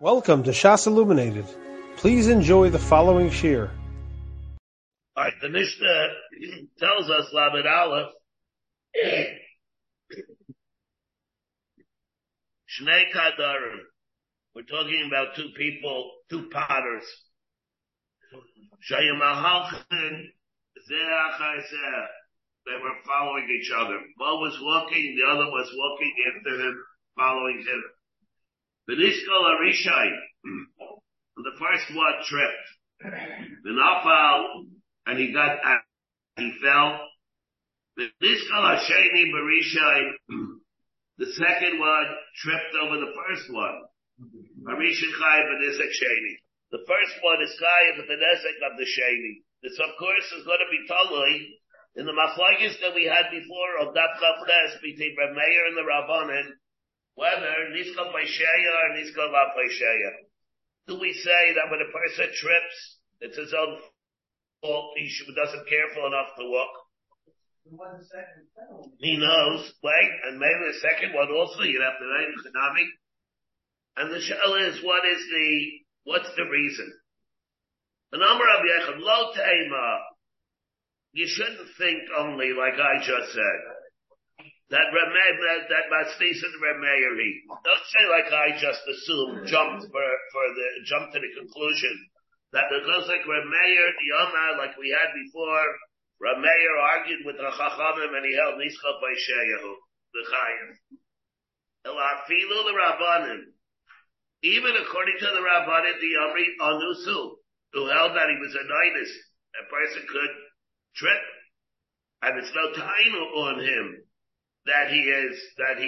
Welcome to Shas Illuminated. Please enjoy the following shiur. All right, the Mishnah tells us, Lamed Aleph, Shnei Kadarim. We're talking about two people, two potters. Shayamahalchin Zerachai Zerach. They were following each other. One was walking, the other was walking after him, following him. Benishkol Arishai, the first one tripped. Benafal, and he got out, he fell. Benishkol Hasheni Barishai, the second one tripped over the first one. Arishachai Benizek Sheni. The first one is Chai with the Nezek of the Sheni. This, of course, is going to be totally in the machlokes that we had before of that Chafnes between Rav Meir and the Ravonin. Whether Nizkal Paisheya or Nizkal La Paisheya. Do we say that when a person trips, it's his own fault, he doesn't careful enough to walk? He knows, wait, and maybe the second one also, you'd have to name Konami. And the shell is, what's the reason? The number of Yechad, Lo Teima, you shouldn't think only like I just said. That Mastis and Rav Meir, don't say like I just assumed, jumped to the conclusion that it goes like Rav Meir, Yama, like we had before. Rav Meir argued with the Chachamim and he held Nizchot by Sheyahu, the Chayim. Elafilu the Rabbanim, even according to the Rabbanim, the Yomri Anusu, who held that he was a nidus, a person could trip, and it's no tainu on him. That he tripped,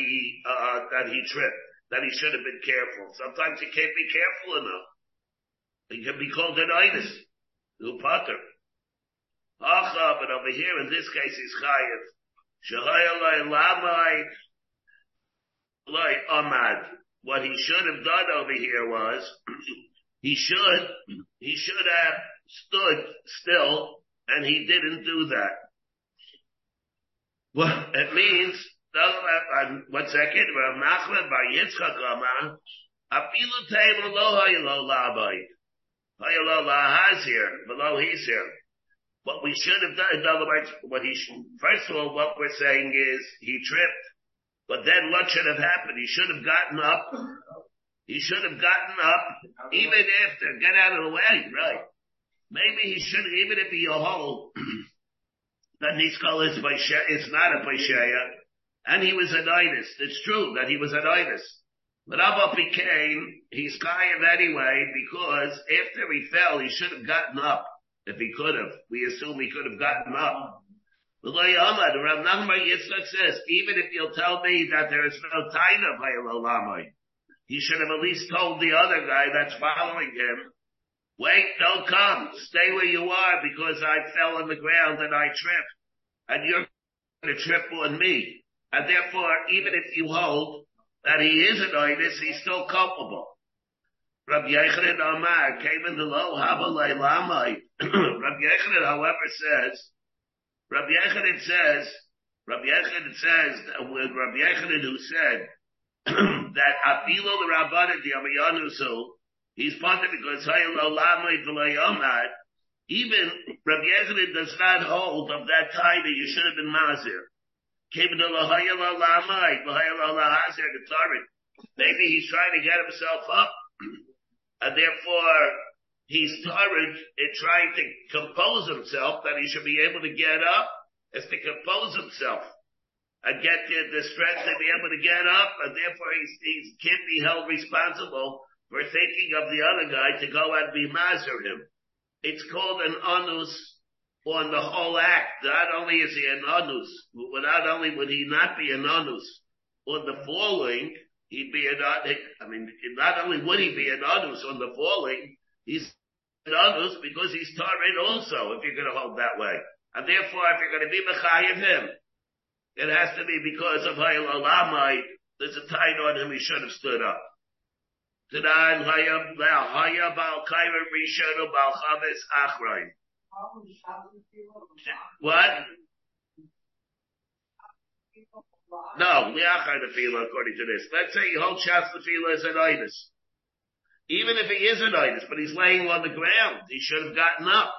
that he should have been careful. Sometimes he can't be careful enough. He can be called an idus, new potter. But over here in this case he's chayev. Shehayalay lamai loy amad. What he should have done over here was he should have stood still, and he didn't do that. Well, it means, one second, Ramnath May Yitzchak Amar, Afilu Teimu Lo Haylo Labai, Haylo Lahaz here, below he's here. What we should have done, in other words, first of all, what we're saying is he tripped, but then what should have happened? He should have gotten up. Even after get out of the way, right? Maybe he should, even if he a hole. That Nizkal is not a Paisheya, and he was an idus. It's true that he was an idus. But Abba became, he's Kayim anyway, because after he fell, he should have gotten up, if he could have. We assume he could have gotten up. But Ramnath May Yitzchak says, even if you'll tell me that there is no Taina of Hayel Olamai, he should have at least told the other guy that's following him, wait, don't come. Stay where you are because I fell on the ground and I tripped. And you're going to trip on me. And therefore, even if you hold that he is an oinus, he's still culpable. Rabbi Yechared Amar came in the low Habalei Lamai. Rabbi Yechared, who said that Apilo the Rabbanit the Amayanusu, he's part of it because even Rabbi Yechonid does not hold of that time that you should have been Mazir. Maybe he's trying to get himself up, and therefore he's torrid in trying to compose himself that he should be able to get up, is to compose himself and get the strength to be able to get up, and therefore he can't be held responsible. We're thinking of the other guy to go and be mazer him. It's called an anus on the whole act. Not only is he an anus, but not only would he not be an anus on the falling, he'd be not only would he be an anus on the falling, he's an anus because he's tarid also, if you're going to hold that way. And therefore, if you're going to be mechayev him, it has to be because of hayel olamai, there's a tie on him, he should have stood up. What? No, according to this. Let's say you hold Shas Lefila as an oinus. Even if he is an oidus, but he's laying on the ground, he should have gotten up.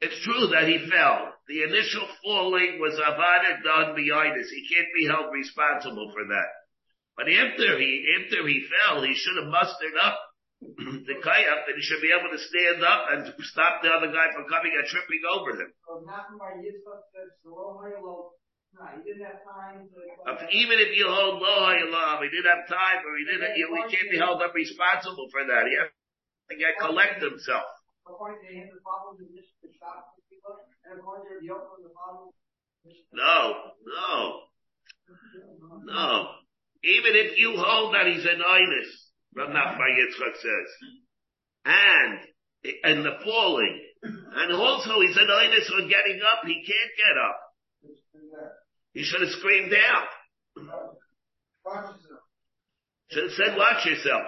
It's true that he fell. The initial falling was avada done behind us. He can't be held responsible for that. But after he fell, he should have mustered up the kayak, and he should be able to stand up and stop the other guy from coming and tripping over him. No, he didn't have time to... Even if you hold lo hayalav, he didn't have time, or he didn't. He can't be held up responsible for that. He has to collect himself. No. Even if you hold that he's an oinus, Ramnath May Yitzchak says, and in the falling, and also he's an oinus on getting up, he can't get up. He should have screamed out. Should have said, "Watch yourself."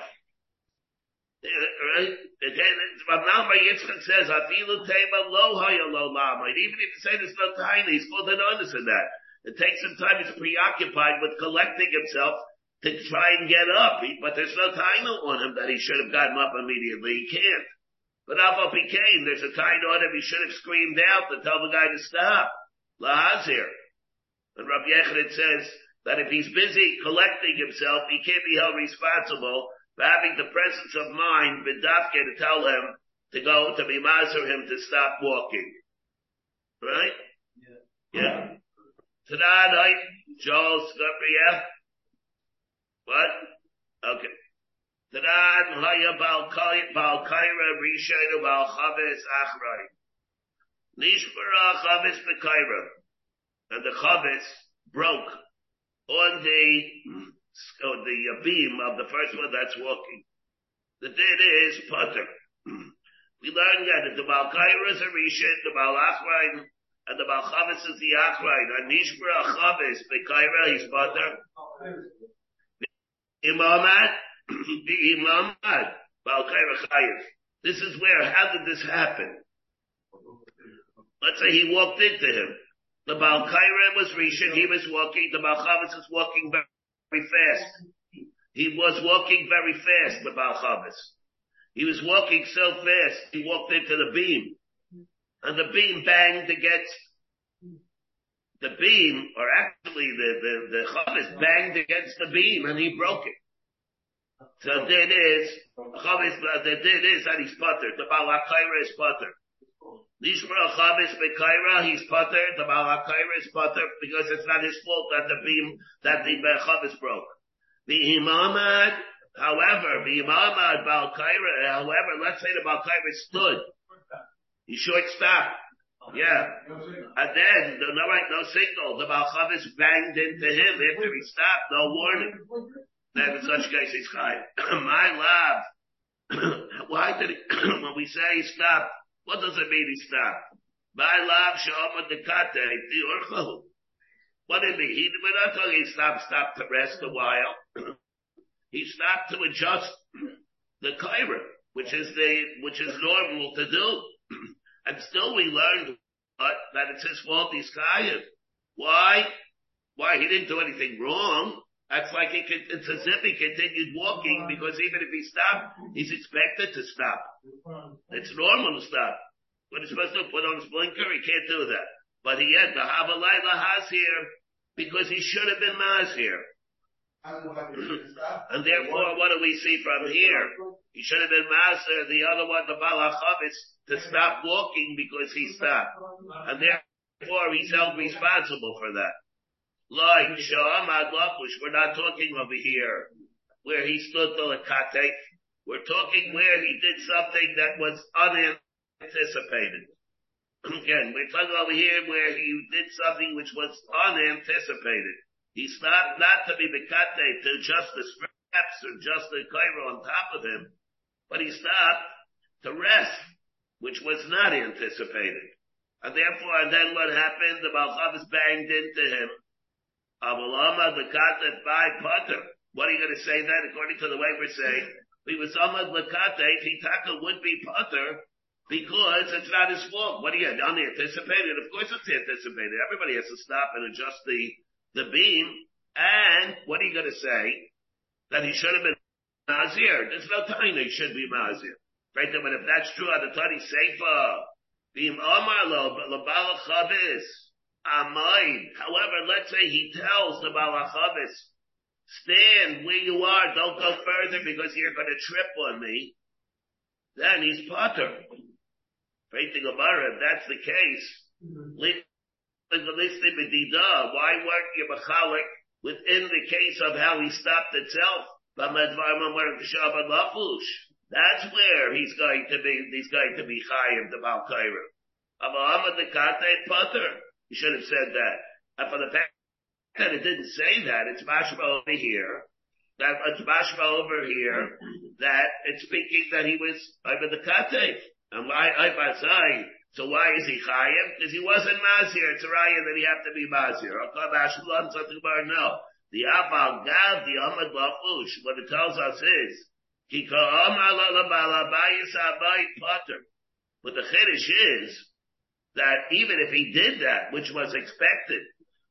Right? Again, Ramnath May Yitzchak says, "Afilu tema lo hayalo lama." Even if you say there's no time, he's full of notice in that. It takes some time. He's preoccupied with collecting himself to try and get up. But there's no time on him that he should have gotten up immediately. He can't. But Alpha became. There's a time on him. He should have screamed out to tell the guy to stop. Lahazir. And Rabbi Yechared says that if he's busy collecting himself, he can't be held responsible for having the presence of mind, Bidafke, to tell him to go, to be maser him to stop walking. Right? Yeah. Tonight, Joel, Gabriel. What? Okay. Tonight, Haya Balkaira, Rishayna, Balchavis, Achrai. Nishbara, Chavis, Bekaira. And the Chavis broke on the beam of the first one that's walking. The din is putter. We learned that if the Balkaira is a Rishayna, the Balachrai, and the Balchavis is the Achraid. And Nishbra Chavis, Bekaira, he's butter. Imamat, Imamat, Balkaira Chayev. This is where, how did this happen? Let's say he walked into him. The Balkaira was Rishon, he was walking. The Balchavis is walking very fast. He was walking very fast, the Balchavis. He was walking so fast, he walked into the beam. And the beam banged against the beam, or actually the chavis banged against the beam, and he broke it. So the din is that he's putter. The balakaira is putter. Nishra chavis bekaira, he's putter. The balakaira is putter because it's not his fault that the chavis broke. The imamad, however, let's say the balakaira stood. He short stopped. Yeah. And then, no signal. The Balchavis banged into him after he stopped. No warning. Then in such case, he's high. My love. Why did he, when we say he stopped, what does it mean he stopped? My love, Sha'amad Nikate, Diorchahu. What did it mean? We're not talking he stopped to rest a while. He stopped to adjust the kaira, which is normal to do. And still we learned that it's his fault he's chayav. Why? Why? He didn't do anything wrong. That's like it's as if he continued walking, because even if he stopped, he's expected to stop. It's normal to stop. When he's supposed to put on his blinker, he can't do that. But he had the havalai lahaz here, because he should have been maz here. And therefore, what do we see from here? He should have been master, the other one, the Balachavis, to stop walking because he stopped. And therefore, he's held responsible for that. Like Sha'amad Lapush, we're not talking over here where he stood till a kate. We're talking where he did something that was unanticipated. Again, we're talking over here where he did something which was unanticipated. He's not to be mekate to adjust the straps or just the kaira on top of him, but he stopped to rest, which was not anticipated. And therefore, then what happened? The Balchavis banged into him. Avalama lekate by putter. What are you going to say then? According to the way we're saying, we was amad lekate, Titaka would be putter because it's not his fault. What are you, unanticipated? Of course it's anticipated. Everybody has to stop and adjust the beam, and what are you going to say? That he should have been Ma'azir. There's no time they should be Ma'azir. Right? But if that's true, Adatari Seifa, Bim Omar Lo Balachavis, Amain. However, let's say he tells the Balachavis, stand where you are, don't go further because you're going to trip on me. Then he's Potter. Right? The Gemara, if that's the case, why weren't you Machalik within the case of how he stopped itself? That's where he's going to be Chayim the Balkaira. You should have said that. And for the fact that it didn't say that, it's Mashma over here. That it's speaking that he was over the Katev. And so why is he Chayim? Because he wasn't Mazir. It's a Raya that he had to be Mazir. No. The Abal Gav, the Amad Lafush, what it tells us is, Kika Amalabalabais Abai Potter. But the Chiddush is that even if he did that, which was expected,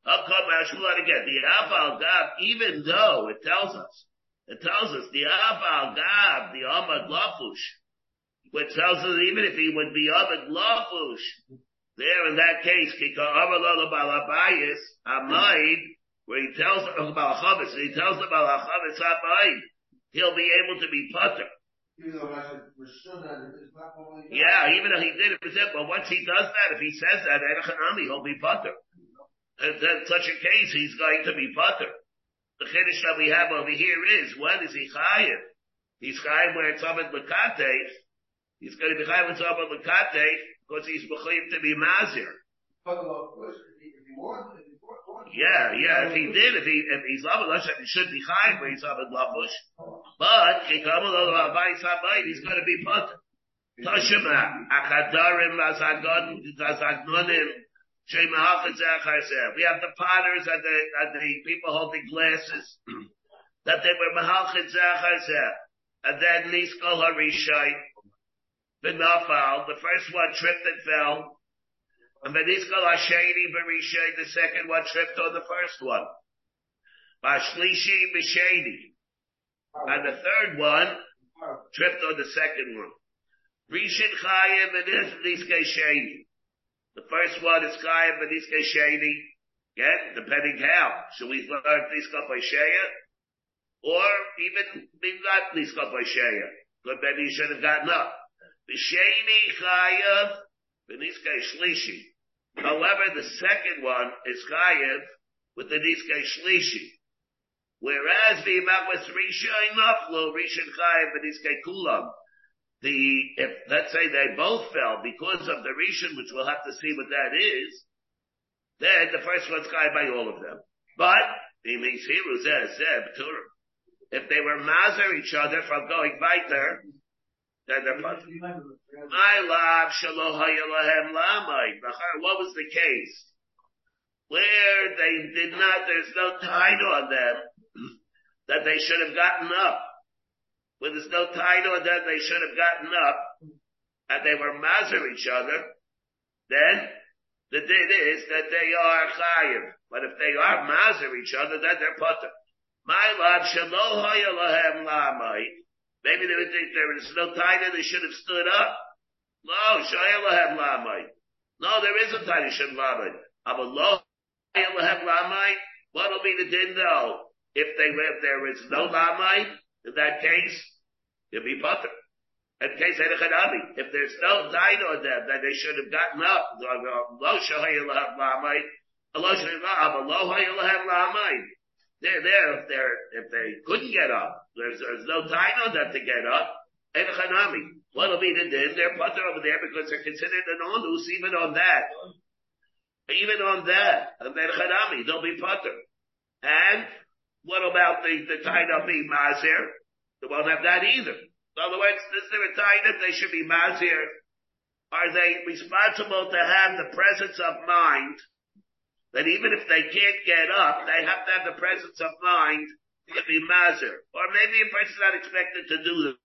again, the Abal Gav, even though it tells us, the Abal Gav, the Amad Lafush, which tells us even if he would be Amad Lafush, there in that case, Kika Amalalabalabais Amaid, where he tells the Balachavis, and he tells the Balachavis, he'll be able to be Potter. Even though he did it, but once he does that, if he says that, he'll be Potter. In such a case, he's going to be Potter. The Chiddush that we have over here is, when is he Chayiv? He's Chayiv where it's Amad Lekatev. He's going to be Chayiv where it's Amad Lekatev, because he's Mechayiv to be Mazir. If he's Amad Lafush, he should be Chayiv where he's Amad Lafush. But he's going to be Potter. We have the potters and the people holding glasses that they were Mahalchid Zachazeh, and then Niskol Harishai, Benafal, the first one tripped and fell. And Beniskal Hasheni Berishai, the second one tripped on the first one. Bashlishi Bisheni. And the third one tripped on the second one. Rishid Chayim Beniskal Sheni. The first one is Chayim Beniskal Sheni. Again, depending how. Should we learn Beniskal Bashaya? Or even not Beniskal Bashaya? Good, maybe you should have gotten up. Bisheni Chayim Beniskal Shlishi. However, the second one is Chayev with the Niskei Shlishi. Whereas the Imam with Risha Inaflo, Risha and Chayev and Niskei Kulam, let's say they both fell because of the Risha, which we'll have to see what that is, then the first one's Chayev by all of them. But, if they were Mazer each other from going weiter, then they're Potter. My love, Shalom Hayalahem Lamai. What was the case? Where they did not, there's no tide on them that they should have gotten up. Where there's no tide on them, they should have gotten up, and they were Mazer each other, then the din is that they are Chayiv. But if they are Mazer each other, then they're Potter. My love, Shalom Hayalahem Lamai. Maybe they would think there was no tide, they should have stood up. No, Shayalahem Lamai. No, there is a tide, Shem Lamai. Abaloh, Shayalahem Lamai. What will be the din though? If there is no Lamai, in that case, you'll be Potter. In case Edechadami, if there's no tide on them, then they should have gotten up. Abaloh, Shayalahem Lamai. Abaloh, Shayalahem Lamai. They're there if they couldn't get up. There's no time on them to get up. Evchanami. What'll be the din? They're Potter over there because they're considered an onus even on that. And Evchanami, they'll be Potter. And what about the time of being Mazir? They won't have that either. In other words, is there a time that they should be Mazir? Are they responsible to have the presence of mind that even if they can't get up, they have to have the presence of mind to be Mazir? Or maybe a person's not expected to do that.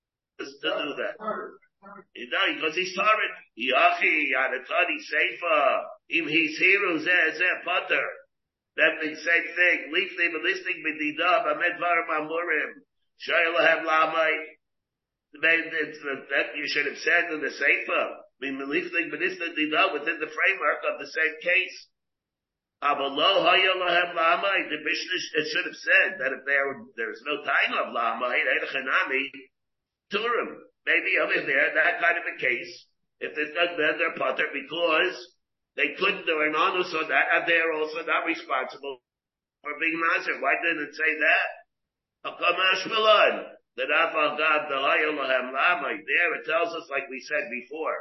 You know, because he's torrid. Yachi, Yadatani, Sefer, Im his hero, Zeh, Potter. That means same thing. Leaf, they were listening, Medidab, Amed Varam Amurim. Shailahem Lamai. That you should have said in the Sefer, within the framework of the same case. The Mishnah should have said that if there's no time of Lamai, Turim, maybe over there, that kind of a case, if there's none, then they're potter, because they couldn't do an onus on that, and they're also not responsible for being Nazir. Why didn't it say that? There it tells us, like we said before,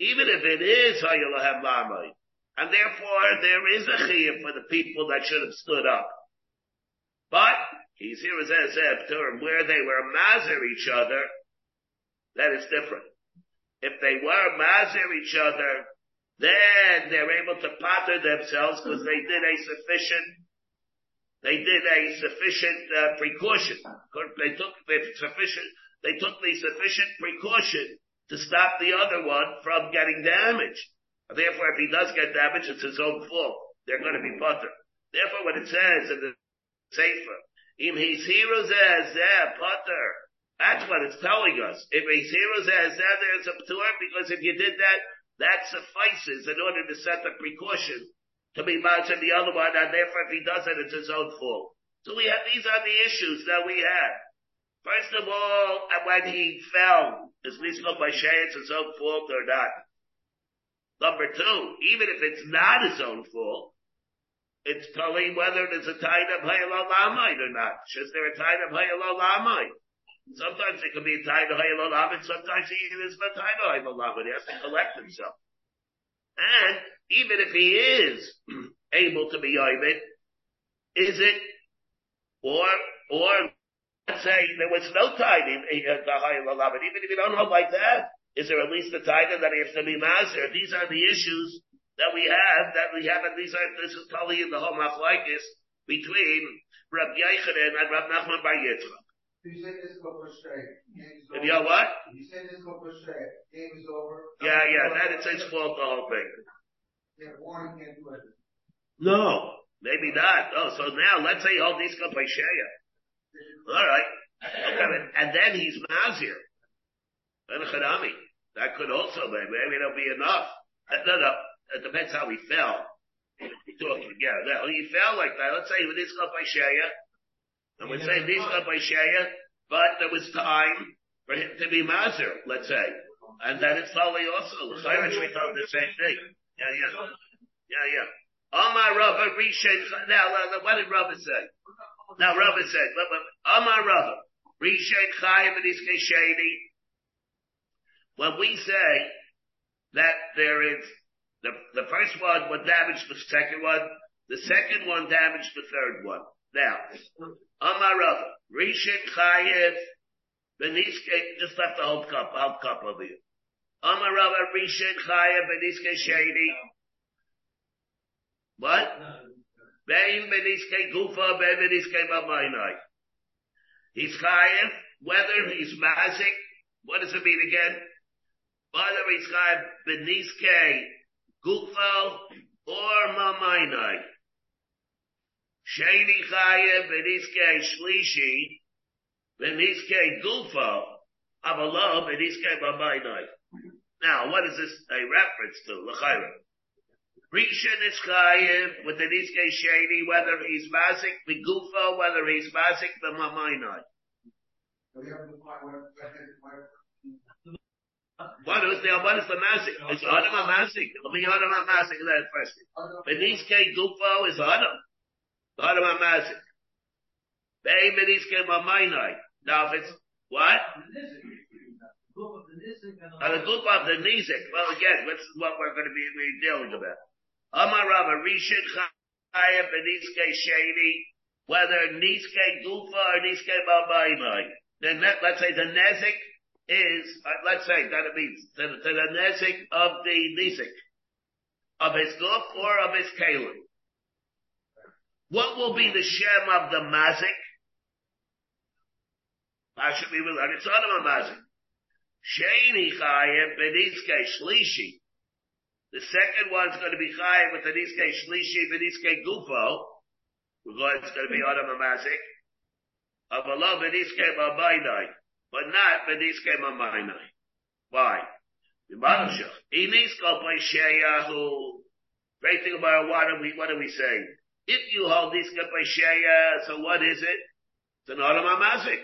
even if it is Hayulahem Lamai, and therefore there is a chiyuv for the people that should have stood up. But he's here as Ezef, where they were Mazir each other, that is different. If they were Mazir each other, then they're able to pater themselves because they did a sufficient precaution. They took the sufficient precaution to stop the other one from getting damaged. And therefore, if he does get damaged, it's his own fault. They're going to be pater. Therefore, when it says in the Sefer, im hisiru zeh pater, that's what it's telling us. If hisiru zeh, there's a ptur, because if you did that, that suffices in order to set the precaution to be matched in the other one, and therefore if he does it, it's his own fault. So we have, these are the issues that we have. First of all, when he fell, is Nisro Moshe, it's his own fault or not? Number two, even if it's not his own fault, it's telling whether there's a time of Hayalol Lamai or not. Is there a time of Hayalol Lamai? Sometimes it can be a time of Hayalol Lamai, sometimes it is not a time of Hayalol Lamai. He has to collect himself. And even if he is able to be Yavit, is it, or let's say there was no time in the Hayalol Lamai, even if you don't hold like that, is there at least a time that he has to be Mazir? These are the issues that we have, and this is totally in the whole machlokes between Rabbi Yechared and Ramnath May Yitzchak. You said this book was straight. Game is over. Yeah, that it's his fault, the whole thing. Yeah, Warren can't do it. No, maybe not. Oh, so now let's say all these go by Shaya. All right. Okay, and then he's Mazir. And Chadami. That could also be. Maybe it'll be enough. No. It depends how he fell. Now, he fell like that. Let's say this got by Shaya. And we say this got by Shaya, but there was time for him to be Mazir, let's say. And then it's probably also the Chayrish we thought the same thing. Yeah. Amar Rav Rishid. Now, what did Rav say? Now, Rav said, Amar Rav Rishid Chayim and his Keshedi. When we say that there is the first one would damage the second one damaged the third one. Now, Amar Rav, Rishon Chayev, Beniske, just left the whole cup over you. Amar Rav, Rishon Chayev, Beniske Shady. What? Bein Beniske Gufa, Bein Beniske Mamainai. He's Chayev, whether he's Mazik, what does it mean again? Whether he's Chayev, Beniske Gufo or Mamainai. Shani Chayev Beniske Shlishi Beniske Gufo Avalo Beniske Mamainai. Now, what is this a reference to? L'chayra. Rishon is Chayev with Beniske Shani, whether he's Mazik the Gufo, whether he's Mazik the Mamainai. What is the Masik? It's Adam and Masik. It'll be Adam and Masik in that first thing. Beniske Gufo is Adam. Adam and Masik. Bey Beniske Mamainai. Now if it's, what? The Gufo of the Nizik. Well again, this is what we're going to be dealing about. Amar Rava Rishon Chayev Beniske Sheni, whether Niske Gufo or Niske Mamainai. Then let's say the Nezik is, let's say that it means to the Nezik of the Nizik, of his Guf or of his Kalim. What will be the Shem of the Mazik? How should we learn? It's Adam Mazik. Sheni Chayev Beniske Shlishi. The second one's going to be Chayev with the Niske Shlishi Beniske Gufo. We're going, it's going to be Adam Mazik. Avala b'diskei b'abaynai, but not b'diskei b'abaynai. Why? Great thing about what are we saying? If you hold this kapashaya, so what is it? It's an Olamamazik.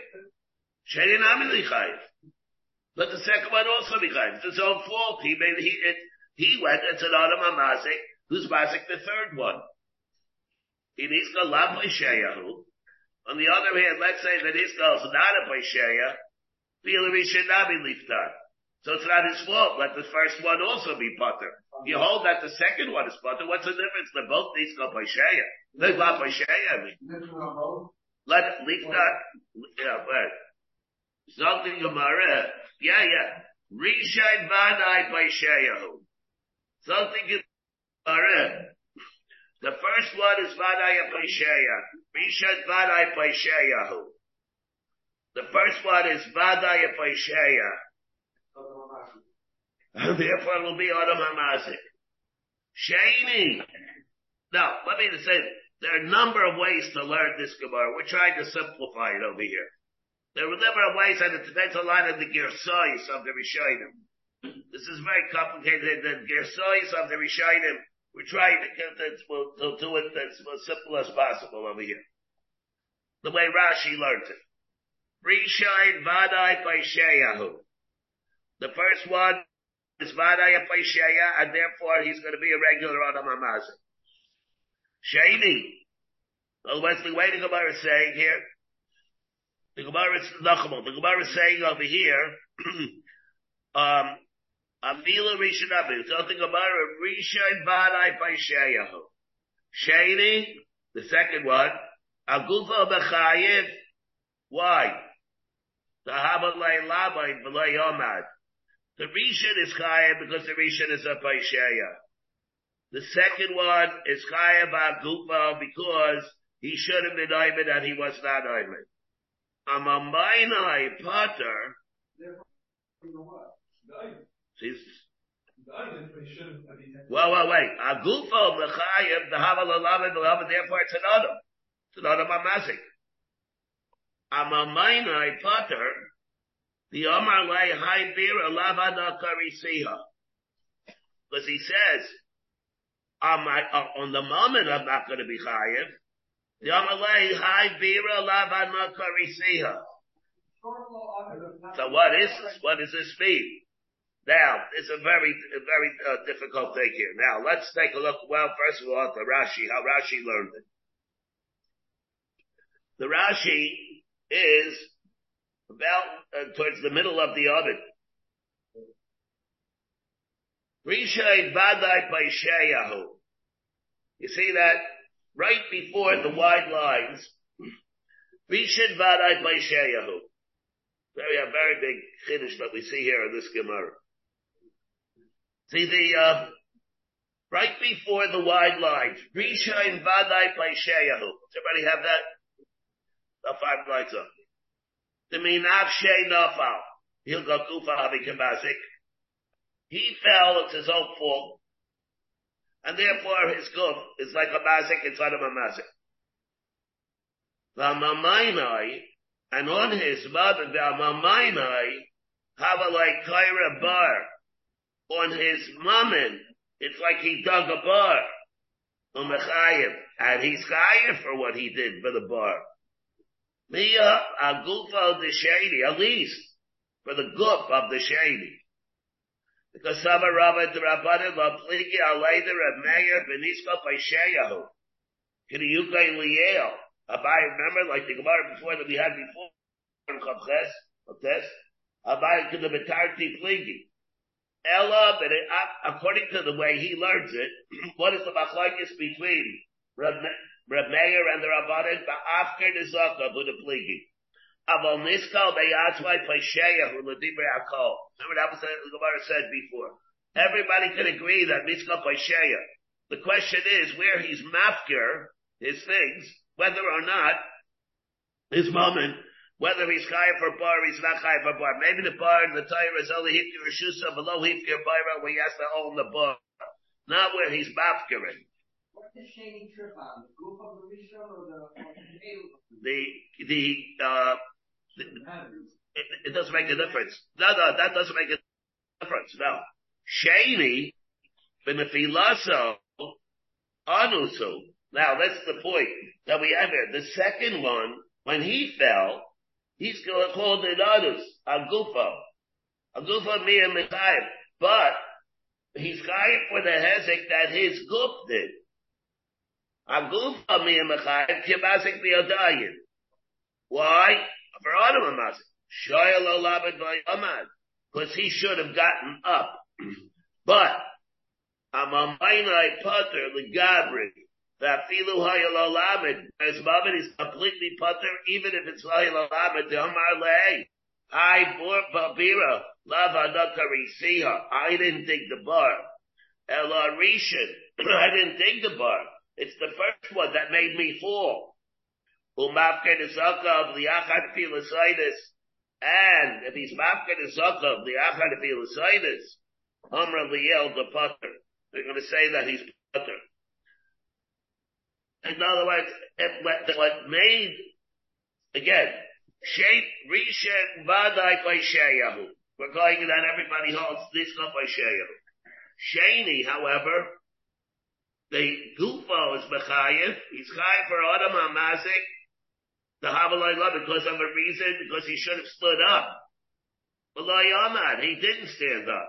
Shayin Amili Chayiv. But the second one also be Chayiv. It's his own fault. He went, it's an Olamamazik, who's Mazik the third one. In Iska La Pashayahu. On the other hand, let's say that Iska is not a Pashaya, Bilari should not be Liftar. So it's not his fault. Let the first one also be Potter. You hold that the second one is Potter. What's the difference? They're both these go Pashaya. They're not Pashaya, I mean. Let Liftar, yeah, but something Gemara. Yeah. Rishad Banai Pashayahu. Something Gemara. The first one is Vadaya Pashaya. Rishad Vadai Pashayahu. The first one is Vadaya Pashaya. Therefore, it will be Adam Hamazik. Shaini. Now, let me just say, there are a number of ways to learn this Gemara. We're trying to simplify it over here. There are a number of ways, and it depends a lot on the Gersois of the Rishonim. This is very complicated. The Gersois of the Rishonim, we're trying to get this, we'll do it as simple as possible over here. The way Rashi learned it. Rishain Vadai Paishayahu. The first one is Vadaya Paisheya, and therefore he's going to be a regular Adam Hamazin. Shaini. Otherwise, the way the Gemara is saying here, the Gemara is saying over here, Avila Rishanabu, it's not the Gemara, Rishan Vadai Paisheyahu. Shaini, the second one, Agufa Bechayev. Why? The Habalay Labai Belay Omad. The Rishon is Chayim because the Rishon is a Paisheya. The second one is Chayim Agufo because he should have been Oymed and he was not Oymed. Amaminai Potter. Wait. Agufo Mechayim, the Havalalav and Lava, therefore it's an Adam. It's an Adam Amazik. Amaminai Potter. The Omar lay high beer alavana karisiha. Because he says, on the moment I'm not going to be chayiv. The Omar lay high beer alavana karisiha. So what is this? What does this mean? Now, it's a very, very difficult thing here. Now, let's take a look. Well, first of all, at how Rashi learned it. The Rashi is about towards the middle of the oven. Rishai Vadai Paishayahu. You see that right before the wide lines. Rishai Vadai Paishayahu. Very big Kiddush that we see here in this Gemara. See the right before the wide lines. Rishai Vadai Paishayahu. Does everybody have that? The 5 lines up. The Minav Shei Nafal. He'll go Kufa Havikamazik. He fell, it's his own fault. And therefore his Kuf is like a Mazik inside of a Mazik. Vamamainai, and on his mother, Vamamainai, Havalai Kaira Bar. On his mammon, it's like he dug a bar. Umechayim. And he's chayiv for what he did for the bar. Mia agufo de sheni, at least for the guf of the sheni. Because Sama Rabba de Rabbanim la pliki alayda Rav Meir benisko paishayahu. Kiriyukai liyel. Abai, remember, like the Gemara before that we had before in Chavches, of this? Abai kudabitarti pliki. Ella, but according to the way he learns it, what is the machlokes between Rav Meir and the Ravonin, ba'afker nizaka budapligi. Aval niskal be'yatzwai paishayahu l'dibre akol. Remember that was what the Gemara said before. Everybody can agree that niskal paishaya. The question is where he's mafker, his things, whether or not his moment, whether he's chayav for bar, he's not chayav for bar. Maybe the bar in the Torah is only hifkir reshusa, below hifkir bayra, where he has to own the bar. Not where he's mafkering. It doesn't make a difference. No, that doesn't make a difference. No. Shani, benefilaso, anusu. Now that's the point that we have here. The second one, when he fell, he's going to call it anus, agufo. Agufo mea mechayim. But he's chayim for the hezek that his goof did. Agufo mea mechayim, kibasek meodayin. Why? For Adam Amaz. Shoyal olabed by Amad. Because he should have gotten up. But, amamainai putter legabri. That filu hayal olamed. As Muhammad is completely putter, even if it's hayal olamed, the Amar lay. I bore Babira, lava nakarisiha. I didn't dig the bar. El Arishan. I didn't dig the bar. It's the first one that made me fall. Umafke the Zaka of the Achad Philositis. And if he's Mafke the Zaka of the Achad Philositis, Umra Liel the putter. They're going to say that he's putter. In other words, what made, again, Shape Rishon Vadai by Shayahu. We're calling it that everybody holds this up by Shayahu. Shani, however, the Gufo is Mechayev. He's Chayev for Adam HaMazik. The Havalai Love, because of a reason, because he should have stood up. But Lai Ahmad, he didn't stand up.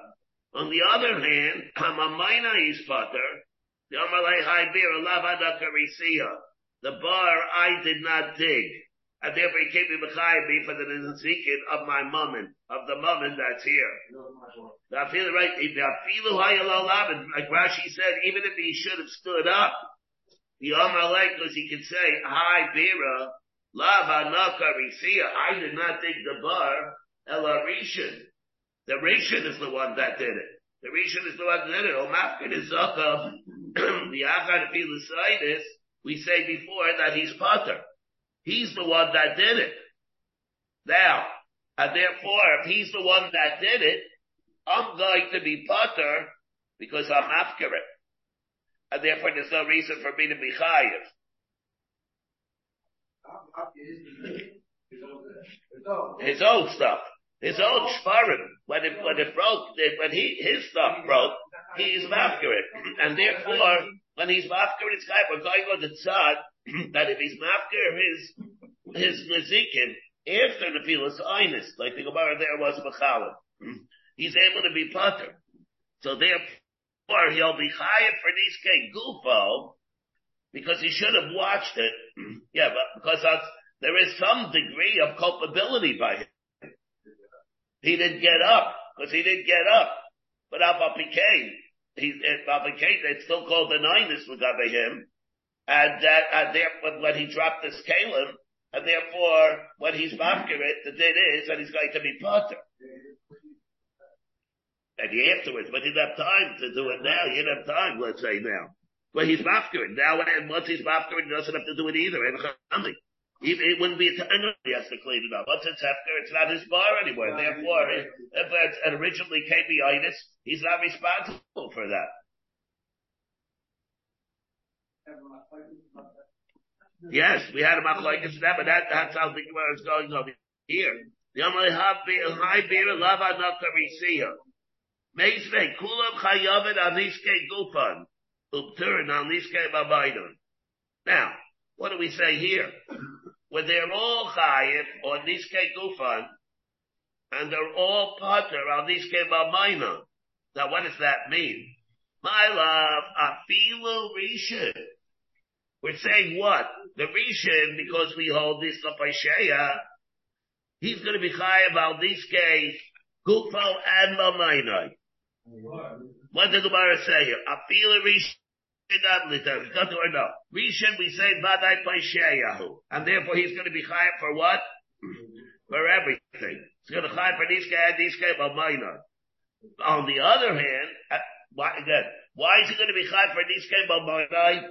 On the other hand, Hamamayna is Pater. The Amalai Haibir, Lavadakarisiya. The bar I did not dig. And therefore he came to Mechayev for the Nizikin of my Mammon, of the Mammon that's here. Now I feel right, like Rashi said, even if he should have stood up, the Amalai, because he could say, Haibira. Lava nakarisiya. I did not dig the bar. El Rishon. The Rishon is the one that did it. The Rishon is the one that did it. Omafkin is Zakav. The Achad Philositis. We say before that he's Pater. He's the one that did it. Now, and therefore, if he's the one that did it, I'm going to be Pater because I'm Afkaret. And therefore, there's no reason for me to be Chayiv. His own stuff. His own shvarim. When it broke, his stuff broke, he's mafkaret. And therefore, when he's mafkaret, we're going on the tzad, that if he's mafkaret, his nezikin, after the pilas einus, like the Gemara there was Machalim, he's able to be pater. So therefore, he'll be chayav for niskei gufo, because he should have watched it. Yeah, but because there is some degree of culpability by him. He didn't get up, because he didn't get up. But it's still called the ninus with him. And therefore, when he dropped the scalim, and therefore, when he's mafkirit, the din is that he's going to be potter. And afterwards, but he didn't have time to do it now. He didn't have time, let's say now. Well, he's mafkarin. Now, once he's mafkarin, he doesn't have to do it either. It wouldn't be a time he has to clean it up. Once it's hefker, it's not his bar anymore. Therefore, if it's originally KB-itis, he's not responsible for that. Yes, we had a machlaikas in that, but that's how the Gemara is going over here. The only high beer, lava nakarisiya. Meisve, kulam chayavet aniske gufan. Now, what do we say here? When they're all chayiv on niskei gufan, and they're all pater on niskei b'mayna. Now, what does that mean? My love, afilu rishon. We're saying what? The rishon, because we hold this l'pasheya, he's going to be chayiv on niskei gufo and b'mayna. What did the Gemara say here? Afila Rishon, not or no. Rishon, we say Vadai Paishayahu, and therefore he's going to be chayav for what? For everything. He's going to chayav for Niskei B'Mainah. On the other hand, why is he going to be chayav for Niskei B'Mainah?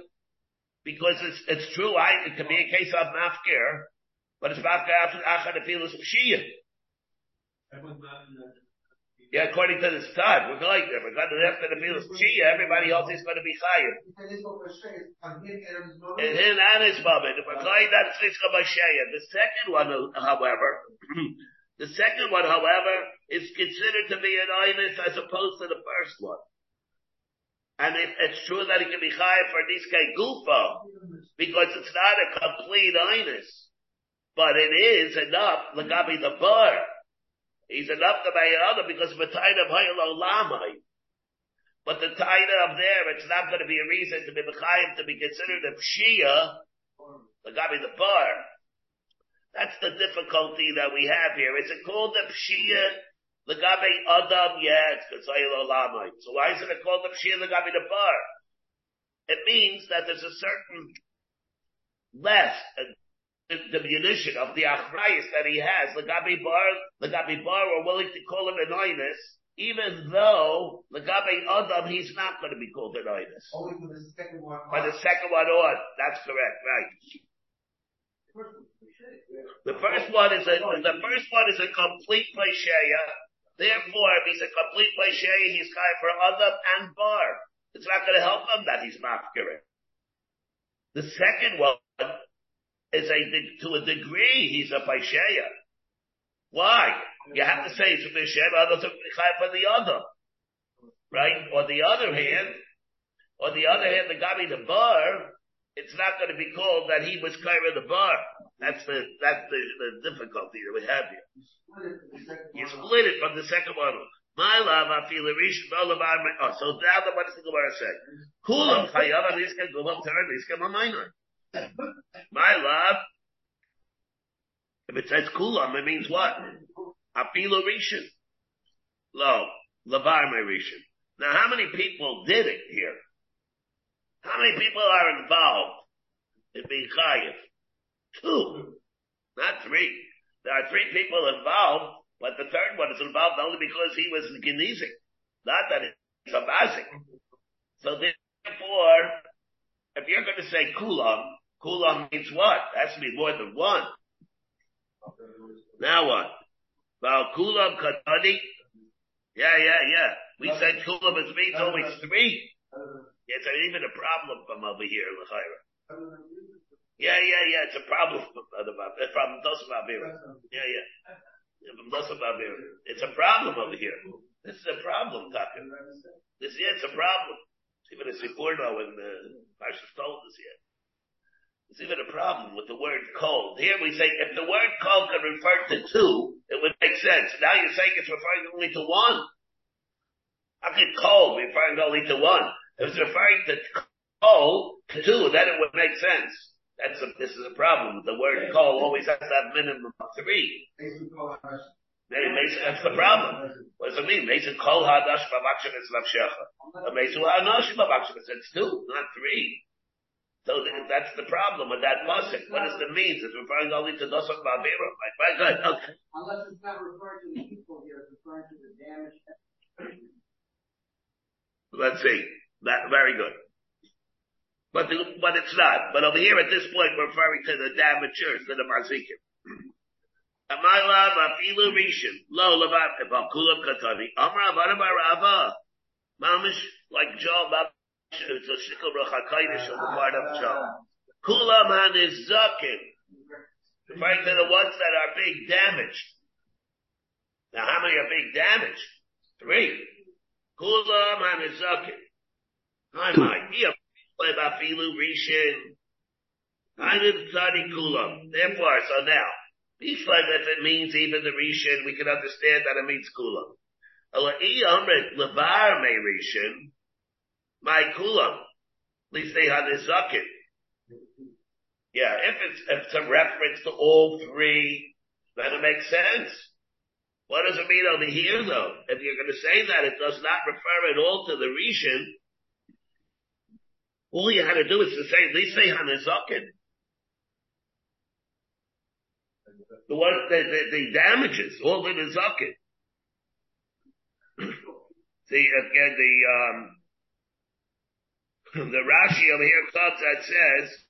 Because it's true. It can be a case of mafkir, but it's mafkir after Achad Afilas Mashiach. Yeah, according to this tzad, we're going there. We're going to after the field of Chia, everybody else is going to be chayav. And him and his mother. We're going that Tzritzcha Mosheya. The second one, however, is considered to be an oinus as opposed to the first one. And it's true that it can be chayav for Niskei Gufo, because it's not a complete oinus, but it is enough. Lagabi the bar. He's enough to buy another because of a taina of hayal olamai. But the taina of there, it's not going to be a reason to be mechayim to be considered a pshia. Like I mean the bar. That's the difficulty that we have here. Is it called the pshia? Lagabe adam, yeah, it's hayal olamai. So why isn't it called the pshia? Lagabe the bar. It means that there's a certain the diminution of the achrayus that he has, Lagabi Bar, we're willing to call him an oinus, even though Lagabi Adam, he's not going to be called an oinus. Only for the second one. By the second one on, that's correct, right? The first one is a complete pleisheya. Therefore, if he's a complete pleisheya, he's high for Adam and Bar. It's not going to help him that he's not correct. The second one. To a degree, he's a paisheya. Why? You have to say it's a paisheya, others are for the other. Right? On the other hand, the Gabi the bar, it's not going to be called that he was Kaira the bar. That's the difficulty that we have here. You split it from the second one. My love, I feel a reason, all of our, so now the one is the Gemara said. Kulam Chayav, and he's going to go up to her, and he's going to minor. My love, if it says kulam, it means what? Afilu rishon. Lo, lavar my rishon. Now, how many people did it here? How many people are involved in being chayiv? 2, not 3. There are 3 people involved, but the third one is involved only because he was genizing, not that it's a mazik. So therefore, if you're going to say kulam means what? It has to be more than one. Now what? Well, kulam katani? Yeah. We said kulam is means always 3. It's even a problem from over here, L'chaira. Yeah. It's a problem from Dosa Babira. Yeah. From Dosa Babira. It's a problem over here. This is a problem, Taka. It's a problem. It's even a Sipurno when the Parsha told us yet. It's even a problem with the word cold. Here we say, if the word cold could refer to 2, it would make sense. Now you're saying it's referring only to 1. How could cold referring only to 1? If it's referring to cold to 2, then it would make sense. This is a problem. The word cold always has that minimum of 3. That's the problem. What does it mean? Mesu kol ha'adash b'makshem es nafshecha. Mesu ha'anosh b'makshem it's 2, not 3. So that's the problem with that pasuk. What does it mean? It's referring only to Dosan Bavira. Right, good, okay. Unless it's not referring to the people here, it's referring to the damage. Let's see. That very good. But it's not. But over here at this point, we're referring to the damagers, to the mazikim. My love, afilu rishon, lo levat ebakulam katani. Amra v'adam arava, mamish like Job, it's a shikul rochakaydish on the part of Job. Kulam hanizakim, referring to the ones that are being damaged. Now, how many are being damaged? 3. Kulam hanizakim. Afilu rishon, hanim tzadi kulam. Therefore, so now. Bishlam, if it means even the Rishon, we can understand that it means Kulam. Elai Amrit Levar Me Rishon, my Kulam. At least they had a Zakin. Yeah, if it's a reference to all 3, then it makes sense. What does it mean over here though? If you're going to say that, it does not refer at all to the Rishon. All you had to do is to say, at least they had a Zakin. The damages, all in the zaken. See, again, the Rashi over here comes that says,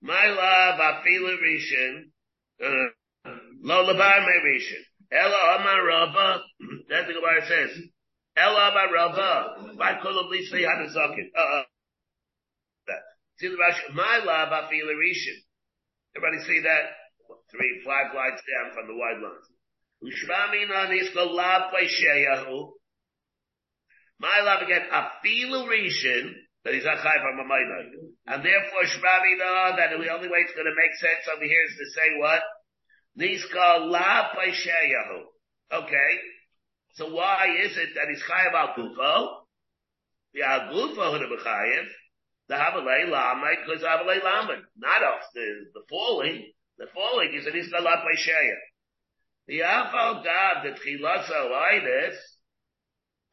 my love, afilu rishon, lo levar me rishon. Ela Amar Rava, that's the Gemara says. Ela Amar Rava, by Kolobli Svi Hanazakin. See the Rashi, my Lava Filarishin. Everybody see that? 3-5 lines down from the wide lines. Ushvamina Nisko Lav Paishayahu. My love again, a filurishin, that he's not high from a minor. And therefore, Shravina, that the only way it's going to make sense over here is to say what? Niska la paishayahu. Okay. So why is it that he's chayav al gufo? The al gufo the b'chayav, the habalei lamai, because habalei laman. Not of the falling. The falling is a niska la paishayah. The afal gab, the tchilasa laidis,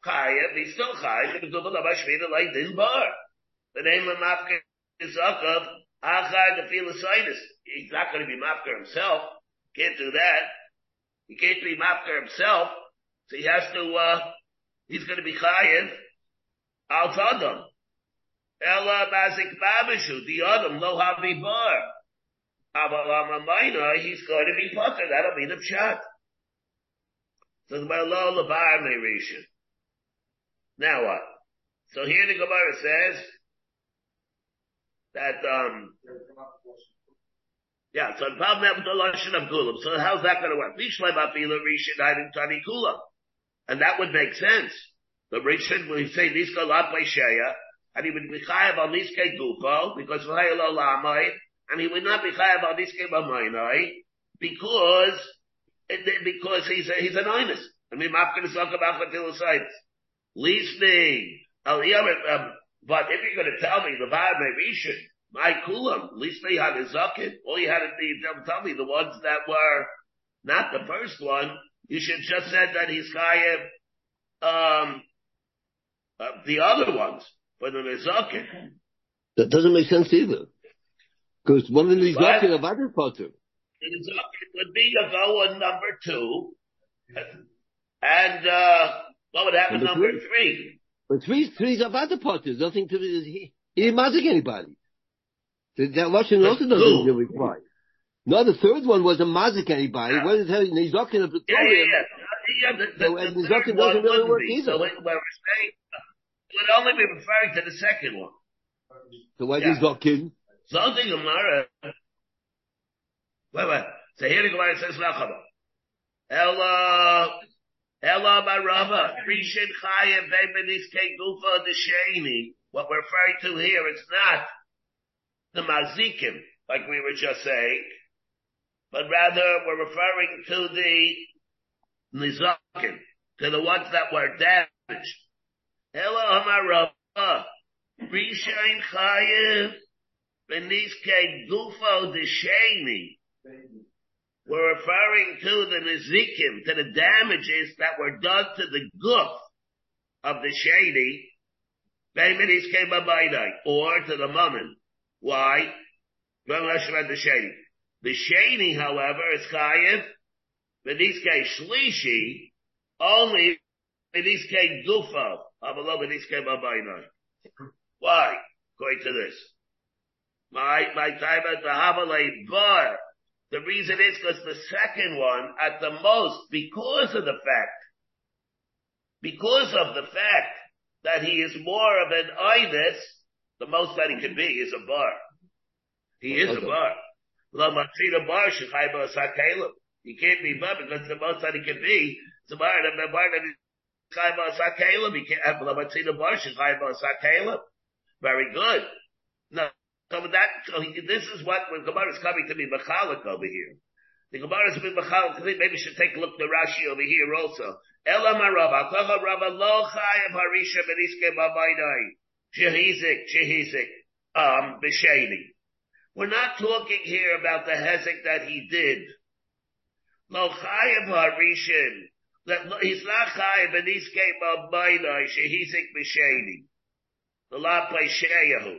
Chayev, he's still Chayev, because of the like this bar. The name of Mafker is Zakov, Achai the Philositis. He's not going to be Mafker himself. Can't do that. He can't be Mafker himself. So he has to, he's going to be Chayev. Al Tadam. Ella Mazik Babishu, the Adam, Lohavi Bar. Avalama Minor, he's going to be Pucker. That'll be the Pshat. So the Malo Labar may reach it. Now what? So here the Gemara says that, so the problem happened to Lashon of Kulam. So how's that going to work? And that would make sense. The Rishid would say, Niska la Paisheya, and he would be chayav al Niske Gupo, because Vahayalo Lamai, and he would not be chayav al Niske Bamainai, because he's an Inus. I mean, Mafkin is talking about Philositis. Leasing, but if you're going to tell me the Bar Merishin, my Kulam, Leasing had a Zakin, all you had to do, tell me the ones that were not the first one, you should just said that he's Chayev, the other ones, but the Zakin. That doesn't make sense either. Because one of these Zakin of other potter. The Zakin would be a go on number 2, and, what would happen number 3? But 3 is about the potters. Nothing to do with he didn't mazik anybody. That Russian also doesn't do reply. No, the third one wasn't mazik anybody. Yeah. What is that? He's not going to the third doesn't really work either. So it would only be referring to the second one. So why is Zokin? Zokin Gemara. Wait. So here the Gemara says, Lachaba. Ela Barava, Rishin Chayev, Beniske Gufa, the Shani. What we're referring to here, it's not the Mazikim, like we were just saying, but rather we're referring to the Nizakim, to the ones that were damaged. Ela Amarava, Rishin Chayev, Beniske Gufa, the Shani. We're referring to the Nezikim, to the damages that were done to the goof of the shady, or to the mammon. Why? The shady, however, is chayiv, beniske shlishi, only beniske gufo, why? According to this. My time at the Havalei bar. The reason is because the second one, at the most, because of the fact that he is more of an Inus, the most that he could be is a bar. He is a bar. He can't be bar because the most that he can be is a bar. The bar that is chayba sakelim. He can't have lamatzina bar shechayba sakelim. Very good. No. So this is what when Gemara is coming to be machalik over here. The Gemara is being machalik. Maybe we should take a look at the Rashi over here also. Ela marava, kocha rava lo chayav harisha beniske babaydai shehizik b'sheni. We're not talking here about the hezek that he did. Lo chayav harishin that he's not chayav beniske babaydai shehizik b'sheni. The la paishayahu.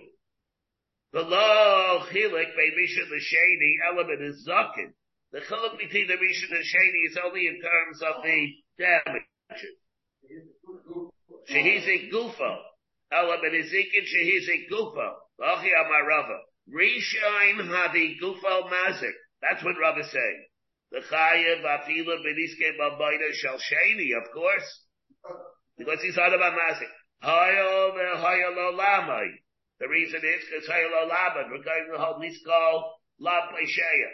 The law chilik by Mishnah the Shani element is zakin. The chilik between the Mishnah and Shani is only in terms of the damage. Shehizik gufo element is zikin. Shehizik gufo. Lachi amarava. Rishon havi gufo mazik. That's what Rav is saying. Of course. Because he's on about Masik. The reason is because we're going to hold Nisko La Pesheya.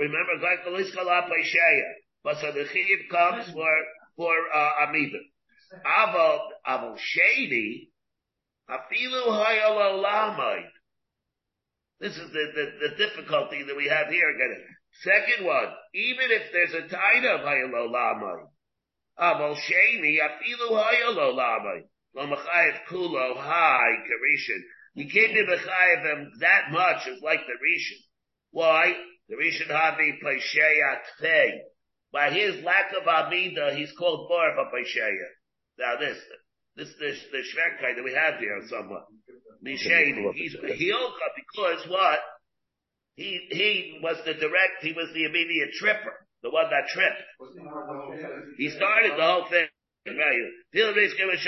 Remember, going to Nisko La Pesheya. But so the Chiyuv comes for Amida. Aval Shady, Afilu Hayalo Lamai. This is the difficulty that we have here again. Second one, even if there's a taina of Hayalo Lamai, Aval Shady, Afilu Hayalo Lamai. Lamachayev Kulo High Karishan. You can't be Machayev them that much is like the Rishon. Why? The Rishon Havi Pesheya Tfei. By his lack of Amida, he's called more of a Pesheya. Now this the Shverkai that we have here somewhat. Mishayni. He's a Hilka because what? He was the immediate tripper. The one that tripped. He started the whole thing. He'll come. Rishon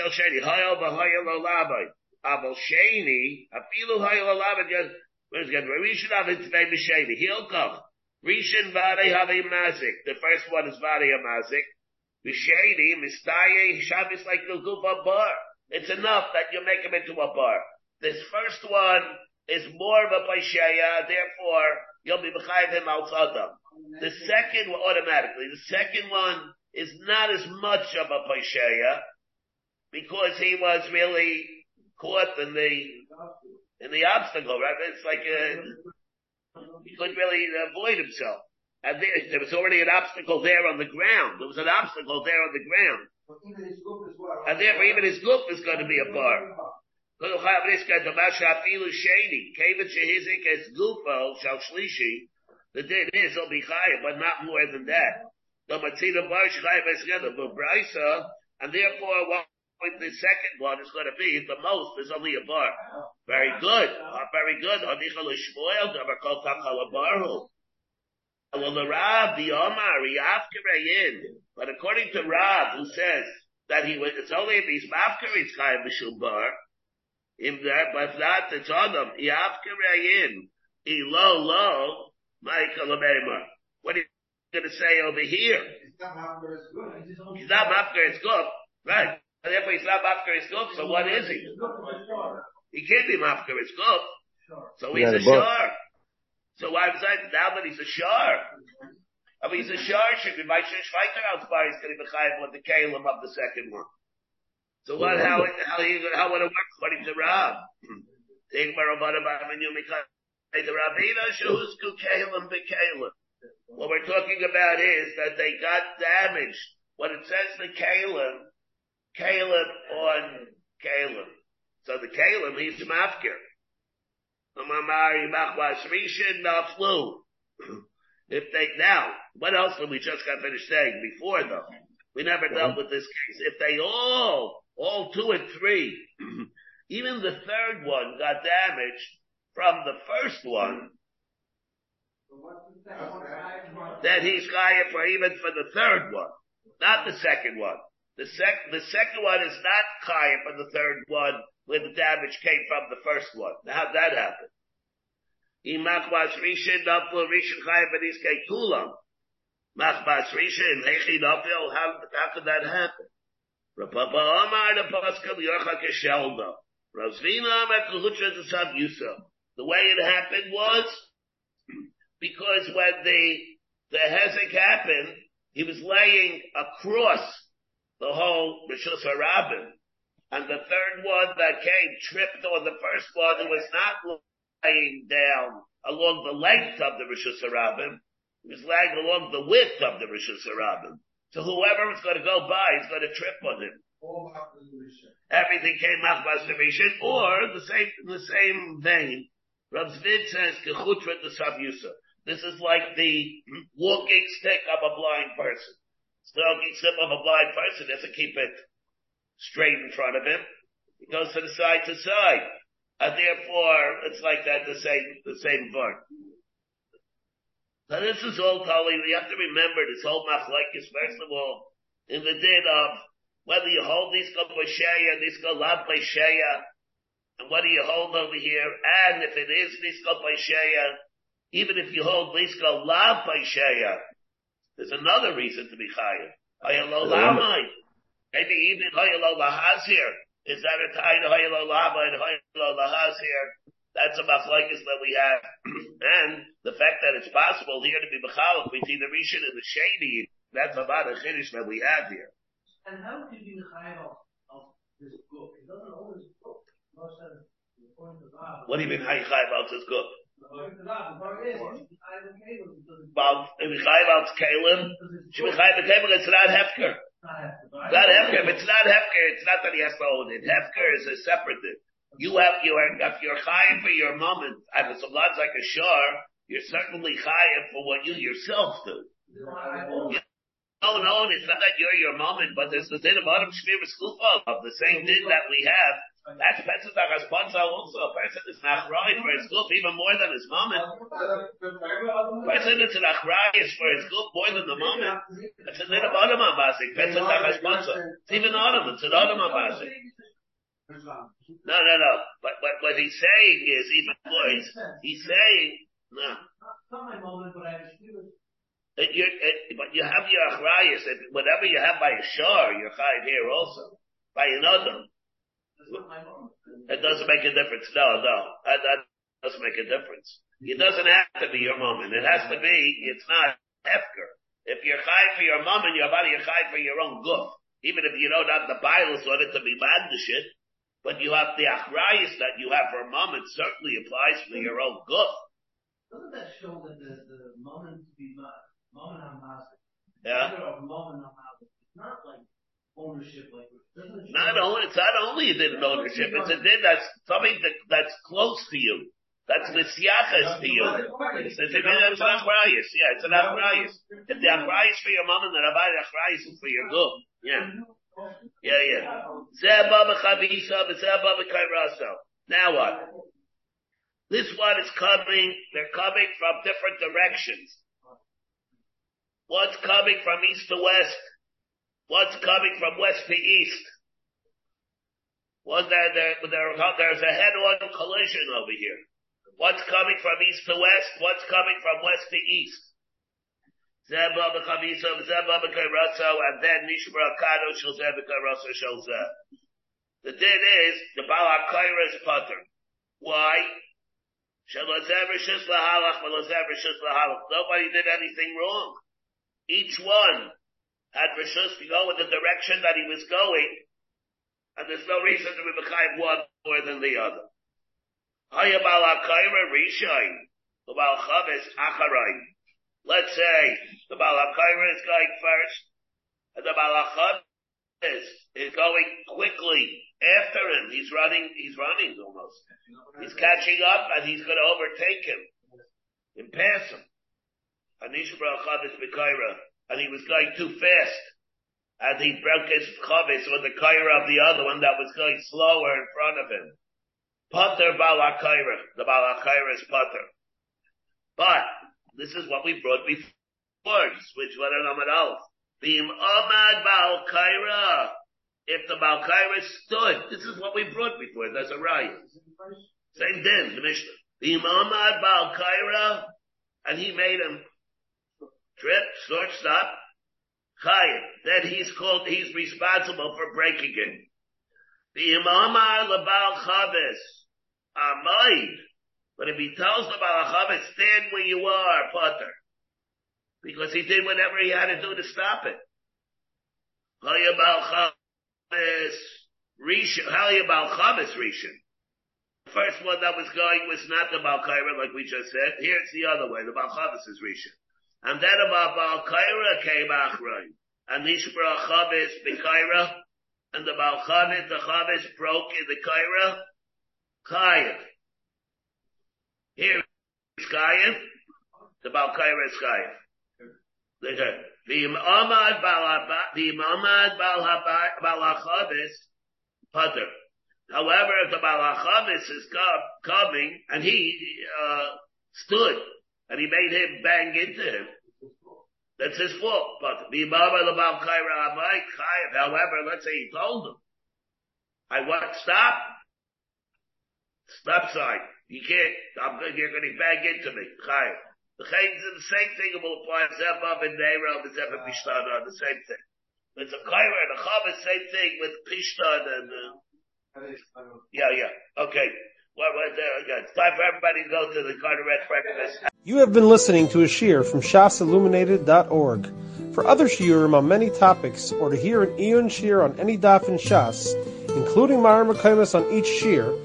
Vade Havim Mazik. The first one is Vade Mazik. Bishadi, Mistaye, Shabbos like Gilgufa Bar. It's enough that you make him into a bar. This first one is more of a Pesheya, therefore you'll be Mechayev him Al-Tzadam. The second one, automatically, the second one is not as much of a Pesheya, because he was really caught in the obstacle, right? It's like he couldn't really avoid himself. And there was already an obstacle there on the ground. There was an obstacle there on the ground. And therefore even his goof is going to be a bar. The dead is will be higher, but not more than that. And therefore what the second one is going to be the most is only a bar. Very good. Very good. Well, the Rav, the Omar, Yafkirayin. But according to Rav, who says that it's only if he's Mafkiri's Chayim Mishum Bar, if not, it's on them. Yafkirayin, Elo Lo, Michael Amemar. What are you going to say over here? He's not Mafkiri's Guf. Right. And therefore he's not Mafkiri's Guf, so what is he? He can't be Mafkiri's Guf. So he's a Shor. So why was I now that he's a shar? I mean, he's a shar. Should be my Shishvayter out bar. He's going to be chayav with the kalim of the second one. So what? How would it work according to Rav? What we're talking about is that they got damaged. When it says the kalim on kalim. So the kalim, he's mafkir. If they now, what else did we just got finished saying before though? We never dealt with this case. If they all two and three, even the third one got damaged from the first one, then he's higher for the third one, not the second one. The second one is not higher for the third one. Where the damage came from the first one. Now how'd that happen? How could that happen? The way it happened was because when the hezek happened, he was laying across the whole Rishus HaRabim. And the third one that came tripped on the first one who was not lying down along the length of the Rishus HaRabim. He was lying along the width of the Rishus HaRabim. So whoever was going to go by is going to trip on him. Everything came out by submission. Or in the same vein, Rav Zvid says, Kechutra the Savyusa. This is like the walking stick of a blind person. The walking stick of a blind person doesn't keep it straight in front of him. He goes to the side to side. And therefore, it's like that, the same part. Now this is all totally, we have to remember this whole machlekes, first of all, in the din of whether you hold nisko pesheya, nisko la pesheya, and what do you hold over here, and if it is nisko pesheya, even if you hold Liskal Lav Paisheya, there's another reason to be Chayav. Hayalo Lamai. Maybe even Hayalo Lahazir. Is that a tie to Hayalo Lamai and Hayalo Lahazir? That's a machlokes that we have. And the fact that it's possible here to be Mechalak between the Rishon and the Sheni, that's about a Chiddush that we have here. And how could you be Chayav of this book? It doesn't hold this book. What do you mean, how you Chayav of this book? About Chayav Kalim, it's not Hefker. It's not that he has to own it. Hefker is a separate thing. If you're Chayav for your moment, and it's a lot like a shore, you're certainly Chayav for what you yourself do. No, it's not that you're your moment, but there's the din of Adam Shmiras Kufa, of the same din that we have. That's Pesach HaRasponsa also. A person is nachrai for his goof even more than his moment. A person is nachrai for his goof more than the moment. It's a little Adam HaBasik. Pesach HaRasponsa. It's even Adam. It's an Adam HaBasik. No. But what he's saying is, even boys, he's saying, no. Not my moment, but I have a but you have your achrayus, whatever you have by a shore, you're chayav here also. By another. It doesn't make a difference. No. That doesn't make a difference. It doesn't have to be your moment. It has to be, it's not hefker. If you're chayav for your moment, you're about to chayav for your own goof. Even if you don't have the bialos on it to be magdashit, but you have the achrayus that you have for a moment certainly applies for your own goof. Doesn't that show that the moment to be mad? Yeah. It's not like ownership. Like it's not only a din of ownership. It's a din that's something that's close to you. That's nisiyachas to you. It's a din that's an achrayus. Yeah, it's an achrayus. It's the achrayus for your mom and the rabbi achrayus for your girl. Yeah. Now what? This one is coming. They're coming from different directions. One's coming from east to west. One's coming from west to east. There's a head-on collision over here. One's coming from east to west. One's coming from west to east. And then Nishmar Akado Shulzeh B'Kairasa Shulzeh. The din is, the Baal HaKaira is Pater. Why? Nobody did anything wrong. Each one had Rishus to go in the direction that he was going, and there's no reason to be Mechayim one more than the other. Let's say the Baal HaKaira is going first, and the Baal HaChaves is going quickly after him. He's running almost. He's catching up, and he's going to overtake him and pass him. And he was going too fast, and he broke his chavis with the kaira of the other one that was going slower in front of him. Pater Baal HaKaira. The Baal HaKaira is Pater. But this is what we brought before. Switch what an Amad Aleph. Beim Amad Baal HaKaira. If the Baal HaKaira stood, this is what we brought before. That's a riot. Same din, the Mishnah. Beim Amad Baal HaKaira, and he made him trip, short stop, chayav. Then he's responsible for breaking it. The imamar lebal chavis, amayd. But if he tells the Baal HaChaves, stand where you are, Pater. Because he did whatever he had to do to stop it. How you Baal HaChaves rishon? The first one that was going was not the Baal HaKaira, like we just said. Here it's the other way. The Baal HaChaves is rishon. And then about Baal HaKaira came Achrayim. And Nishbra HaChaves b'Kaira. And the Baal HaChaves broke in the Kaira. Chayav. Here is Chayav. The Baal HaKaira is Chayav. The Amad Baal HaChaves Pater. However, if the Baal HaChaves is coming, and he stood, and he made him bang into him. That's his fault. But the Imam Baal HaKaira Amay Chayav. However, let's say he told him, I want stop sign. You can't, you're going to back into me. Chayev. The Chayev is the same thing. It will apply Zephav and Neira and Zephav Pishtana, the same thing. It's a Chayev and a Chav, same thing with Pishtana and Okay. Well, it's time for everybody to go to the Carteret breakfast. You have been listening to a shiur from shasilluminated.org. For other shiurim on many topics, or to hear an Iyun shiur on any daf in Shas, including Ma'ar Mekaymas on each shiur,